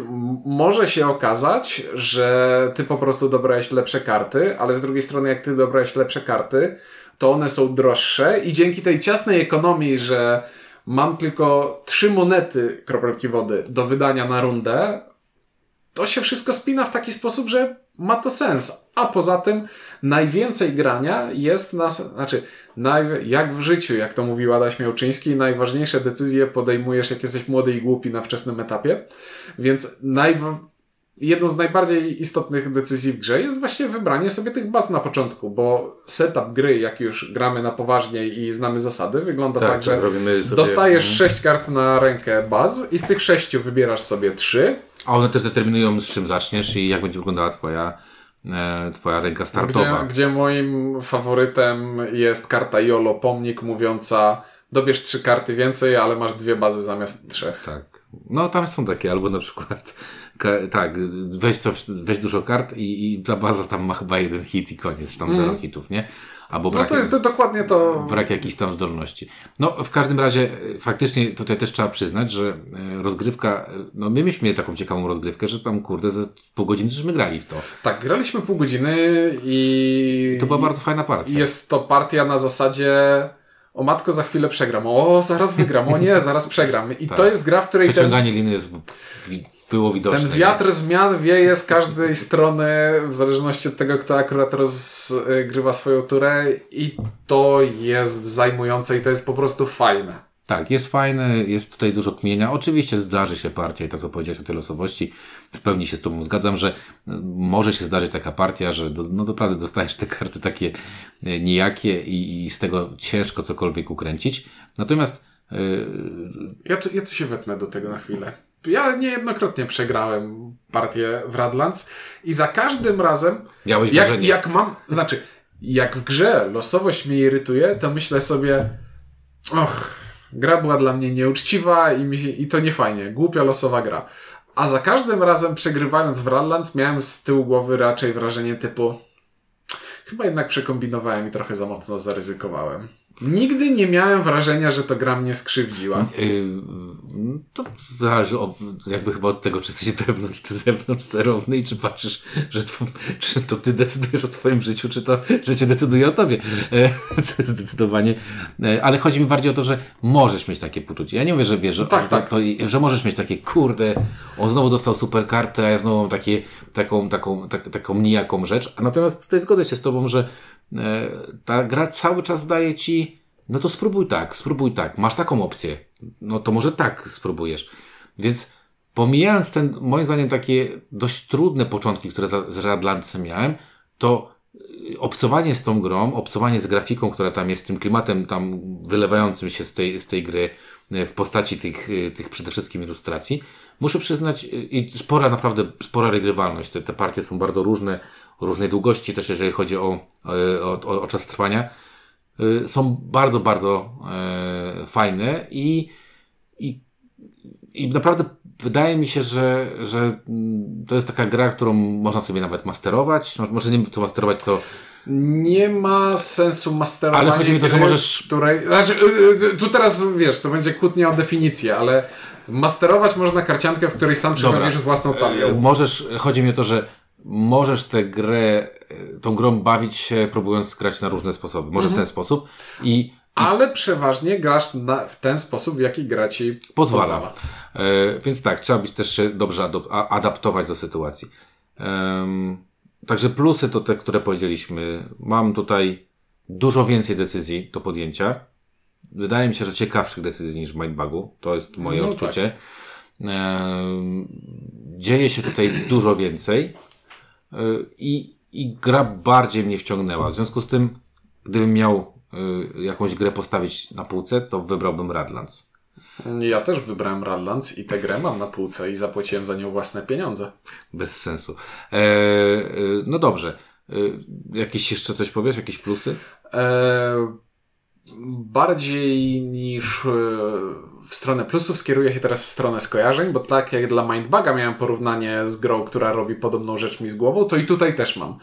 może się okazać, że ty po prostu dobrałeś lepsze karty, ale z drugiej strony jak ty dobrałeś lepsze karty, to one są droższe i dzięki tej ciasnej ekonomii, że mam tylko trzy monety kropelki wody do wydania na rundę, to się wszystko spina w taki sposób, że ma to sens. A poza tym najwięcej grania jest na... Znaczy, naj, jak w życiu, jak to mówił Adaś Miałczyński, najważniejsze decyzje podejmujesz, jak jesteś młody i głupi na wczesnym etapie. Więc naj, jedną z najbardziej istotnych decyzji w grze jest właśnie wybranie sobie tych baz na początku, bo setup gry, jak już gramy na poważnie i znamy zasady, wygląda tak, tak że sobie... dostajesz sześć kart na rękę baz i z tych sześciu wybierasz sobie trzy. A one też determinują, z czym zaczniesz i jak będzie wyglądała twoja Twoja ręka startowa. Gdzie, gdzie moim faworytem jest karta YOLO Pomnik, mówiąca: dobierz trzy karty więcej, ale masz dwie bazy zamiast trzech. Tak. No tam są takie, albo na przykład tak, weź, coś, weź dużo kart i, i ta baza tam ma chyba jeden hit i koniec, czy tam mm. zero hitów, nie? Albo brak, no to jest to dokładnie to. Brak jakichś tam zdolności. No w każdym razie faktycznie tutaj też trzeba przyznać, że rozgrywka, no my mieliśmy taką ciekawą rozgrywkę, że tam kurde za pół godziny żeśmy grali w to. Tak, graliśmy pół godziny i... To była bardzo fajna partia. Jest to partia na zasadzie: o matko, za chwilę przegram, o zaraz wygram, o nie, zaraz przegram. I tak. To jest gra, w której... Przeciąganie ten... liny jest... było widoczne. Ten wiatr nie? zmian wieje z każdej strony, w zależności od tego, kto akurat rozgrywa swoją turę, i to jest zajmujące i to jest po prostu fajne. Tak, jest fajne, jest tutaj dużo kmienia. Oczywiście zdarzy się partia i to, co powiedziałeś o tej losowości, w pełni się z Tobą zgadzam, że może się zdarzyć taka partia, że do, no naprawdę dostajesz te karty takie nijakie i, i z tego ciężko cokolwiek ukręcić. Natomiast... Yy... Ja, tu, ja tu się wetnę do tego na chwilę. Ja niejednokrotnie przegrałem partię w Radlands i za każdym razem, Miałeś jak, jak mam, znaczy, jak w grze losowość mnie irytuje, to myślę sobie: och, gra była dla mnie nieuczciwa i, mi, i to nie fajnie, głupia losowa gra. A za każdym razem, przegrywając w Radlands, miałem z tyłu głowy raczej wrażenie typu: chyba jednak przekombinowałem i trochę za mocno zaryzykowałem. Nigdy nie miałem wrażenia, że to gra mnie skrzywdziła. Yy, to zależy od, jakby chyba od tego, czy jesteś wewnątrz, czy zewnątrz sterowny i czy patrzysz, że to, czy to ty decydujesz o swoim życiu, czy to życie decyduje o tobie. Yy, zdecydowanie. Yy, ale chodzi mi bardziej o to, że możesz mieć takie poczucie. Ja nie mówię, że wiesz, no tak, że, tak. To, że możesz mieć takie: kurde, on znowu dostał super kartę, a ja znowu mam takie, taką, taką, tak, taką nijaką rzecz. A natomiast tutaj zgodzę się z tobą, że ta gra cały czas daje ci: no to spróbuj tak, spróbuj tak, masz taką opcję, no to może tak spróbujesz. Więc pomijając ten, moim zdaniem, takie dość trudne początki, które z Radlandsem miałem, to obcowanie z tą grą, obcowanie z grafiką, która tam jest, tym klimatem tam wylewającym się z tej, z tej gry w postaci tych, tych przede wszystkim ilustracji, muszę przyznać, i spora, naprawdę spora regrywalność. Te, te partie są bardzo różne, różnej długości też, jeżeli chodzi o, o, o, o czas trwania. Są bardzo, bardzo e, fajne i, i, i naprawdę wydaje mi się, że, że to jest taka gra, którą można sobie nawet masterować. Może nie co masterować, co... Nie ma sensu masterowania. Ale chodzi mi o to, że możesz... Której... Znaczy, tu teraz, wiesz, to będzie kłótnia o definicję, ale masterować można karciankę, w której sam przechodzisz własną talię. Możesz, chodzi mi o to, że możesz tę grę, tą grą bawić się, próbując grać na różne sposoby. Może mhm. w ten sposób. I, i Ale przeważnie grasz na, w ten sposób, w jaki gra ci pozwala. pozwala. E, więc tak, trzeba być też się dobrze adaptować do sytuacji. E, także plusy to te, które powiedzieliśmy. Mam tutaj dużo więcej decyzji do podjęcia. Wydaje mi się, że ciekawszych decyzji niż w Mindbugu. To jest moje no odczucie. Tak. E, dzieje się tutaj dużo więcej. I, i gra bardziej mnie wciągnęła. W związku z tym, gdybym miał y, jakąś grę postawić na półce, to wybrałbym Radlands. Ja też wybrałem Radlands i tę grę mam na półce i zapłaciłem za nią własne pieniądze. Bez sensu. E, y, no dobrze. E, jakieś jeszcze coś powiesz? Jakieś plusy? E, bardziej niż... E... w stronę plusów skieruję się teraz w stronę skojarzeń, bo tak jak dla Mindbuga miałem porównanie z grą, która robi podobną rzecz mi z głową, to i tutaj też mam.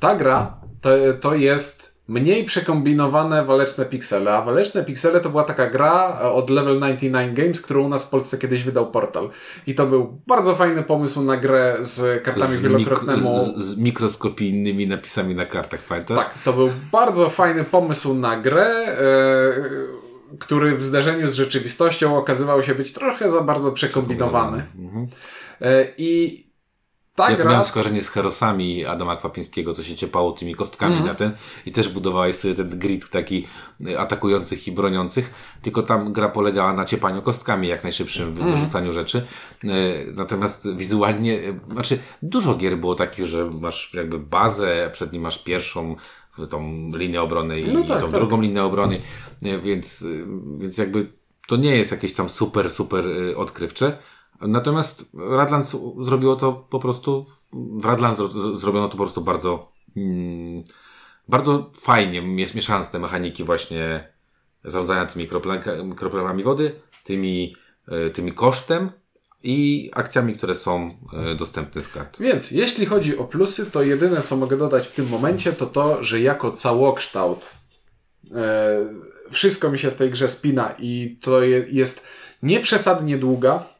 Ta gra to, to jest mniej przekombinowane waleczne piksele, a waleczne piksele to była taka gra od Level dziewięćdziesiąt dziewięć Games, którą u nas w Polsce kiedyś wydał Portal. I to był bardzo fajny pomysł na grę z kartami z wielokrotnemu... Mik- z, z mikroskopijnymi napisami na kartach, pamiętasz? Tak, to był bardzo fajny pomysł na grę... Yy... który w zderzeniu z rzeczywistością okazywał się być trochę za bardzo przekombinowany. Mhm. I Ta ja gra... miałem skojarzenie z Herosami Adama Kwapińskiego, co się ciepało tymi kostkami mm. na ten i też budowałeś sobie ten grid taki atakujących i broniących, tylko tam gra polegała na ciepaniu kostkami, jak najszybszym mm. wyrzucaniu rzeczy. Natomiast wizualnie, znaczy dużo gier było takich, że masz jakby bazę, przed nim masz pierwszą tą linię obrony i, no tak, i tą tak. drugą linię obrony, więc, więc jakby to nie jest jakieś tam super, super odkrywcze. Natomiast Radlands zrobiło to po prostu, w Radlands zrobiono to po prostu bardzo, mm, bardzo fajnie, mieszając te mechaniki właśnie zarządzania tymi kroplami wody, tymi, tymi kosztem i akcjami, które są dostępne z kart. Więc jeśli chodzi o plusy, to jedyne co mogę dodać w tym momencie to to, że jako całokształt yy, wszystko mi się w tej grze spina i to je, jest nieprzesadnie długa,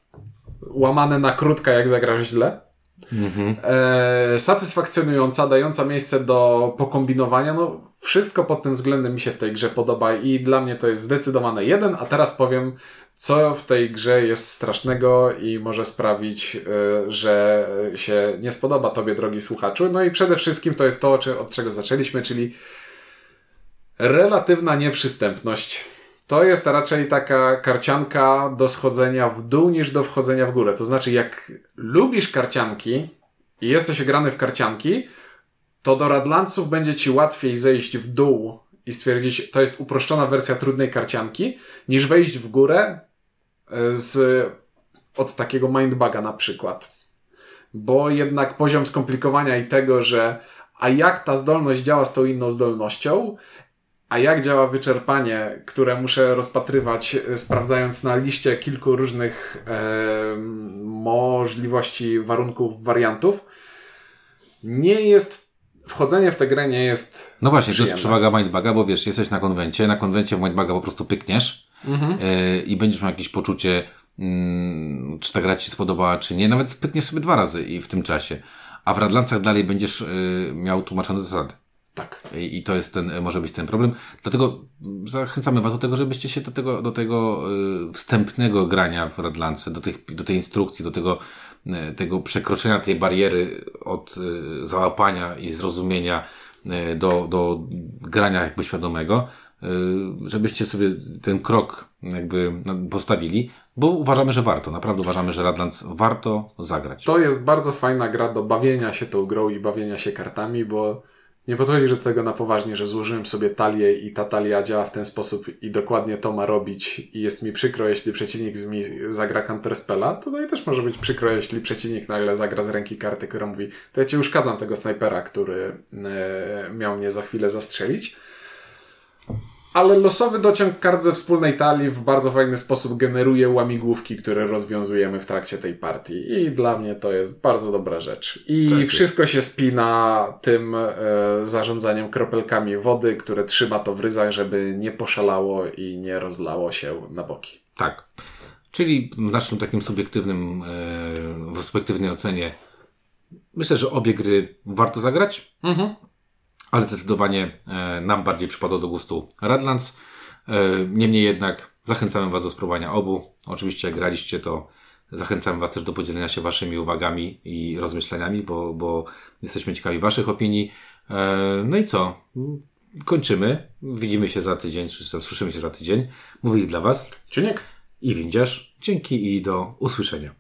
łamane na krótka, jak zagrasz źle. Mm-hmm. E, satysfakcjonująca, dająca miejsce do pokombinowania. No, wszystko pod tym względem mi się w tej grze podoba i dla mnie to jest zdecydowane jeden, a teraz powiem, co w tej grze jest strasznego i może sprawić, e, że się nie spodoba tobie, drogi słuchaczu. No i przede wszystkim to jest to, od czego zaczęliśmy, czyli relatywna nieprzystępność. To jest raczej taka karcianka do schodzenia w dół niż do wchodzenia w górę. To znaczy, jak lubisz karcianki i jesteś grany w karcianki, to do Radlandsów będzie ci łatwiej zejść w dół i stwierdzić, to jest uproszczona wersja trudnej karcianki, niż wejść w górę z, od takiego Mindbuga na przykład. Bo jednak poziom skomplikowania i tego, że a jak ta zdolność działa z tą inną zdolnością, a jak działa wyczerpanie, które muszę rozpatrywać, sprawdzając na liście kilku różnych e, możliwości, warunków, wariantów, nie jest, wchodzenie w tę grę nie jest no właśnie, przyjemne. To jest przewaga Mindbuga, bo wiesz, jesteś na konwencie, na konwencie w Mindbuga po prostu pykniesz mhm. e, i będziesz miał jakieś poczucie, mm, czy ta gra ci się spodobała, czy nie. Nawet pykniesz sobie dwa razy i w tym czasie. A w Radlandsach dalej będziesz y, miał tłumaczone zasady. Tak. I to jest ten, może być ten problem. Dlatego zachęcamy was do tego, żebyście się do tego, do tego wstępnego grania w Radlands, do tych, do tej instrukcji, do tego, tego przekroczenia tej bariery od załapania i zrozumienia do, do grania jakby świadomego, żebyście sobie ten krok jakby postawili, bo uważamy, że warto. Naprawdę uważamy, że Radlands warto zagrać. To jest bardzo fajna gra do bawienia się tą grą i bawienia się kartami, bo nie podchodzi do tego na poważnie, że złożyłem sobie talię i ta talia działa w ten sposób i dokładnie to ma robić i jest mi przykro, jeśli przeciwnik z mi zagra counterspella. Tutaj też może być przykro, jeśli przeciwnik nagle zagra z ręki karty, która mówi, to ja ci uszkadzam tego snajpera, który e, miał mnie za chwilę zastrzelić. Ale losowy dociąg kart ze wspólnej talii w bardzo fajny sposób generuje łamigłówki, które rozwiązujemy w trakcie tej partii. I dla mnie to jest bardzo dobra rzecz. I tak wszystko jest. Się spina tym e, zarządzaniem kropelkami wody, które trzyma to w ryzach, żeby nie poszalało i nie rozlało się na boki. Tak. Czyli w naszym takim subiektywnym, e, w subiektywnej ocenie myślę, że obie gry warto zagrać. Mhm. Ale zdecydowanie e, nam bardziej przypadło do gustu Radlands. E, niemniej jednak zachęcamy was do spróbowania obu. Oczywiście jak graliście, to zachęcamy was też do podzielenia się waszymi uwagami i rozmyśleniami, bo, bo jesteśmy ciekawi waszych opinii. E, no i co? Kończymy. Widzimy się za tydzień, czy słyszymy się za tydzień. Mówili dla was Cieniek i Windziarz. Dzięki i do usłyszenia.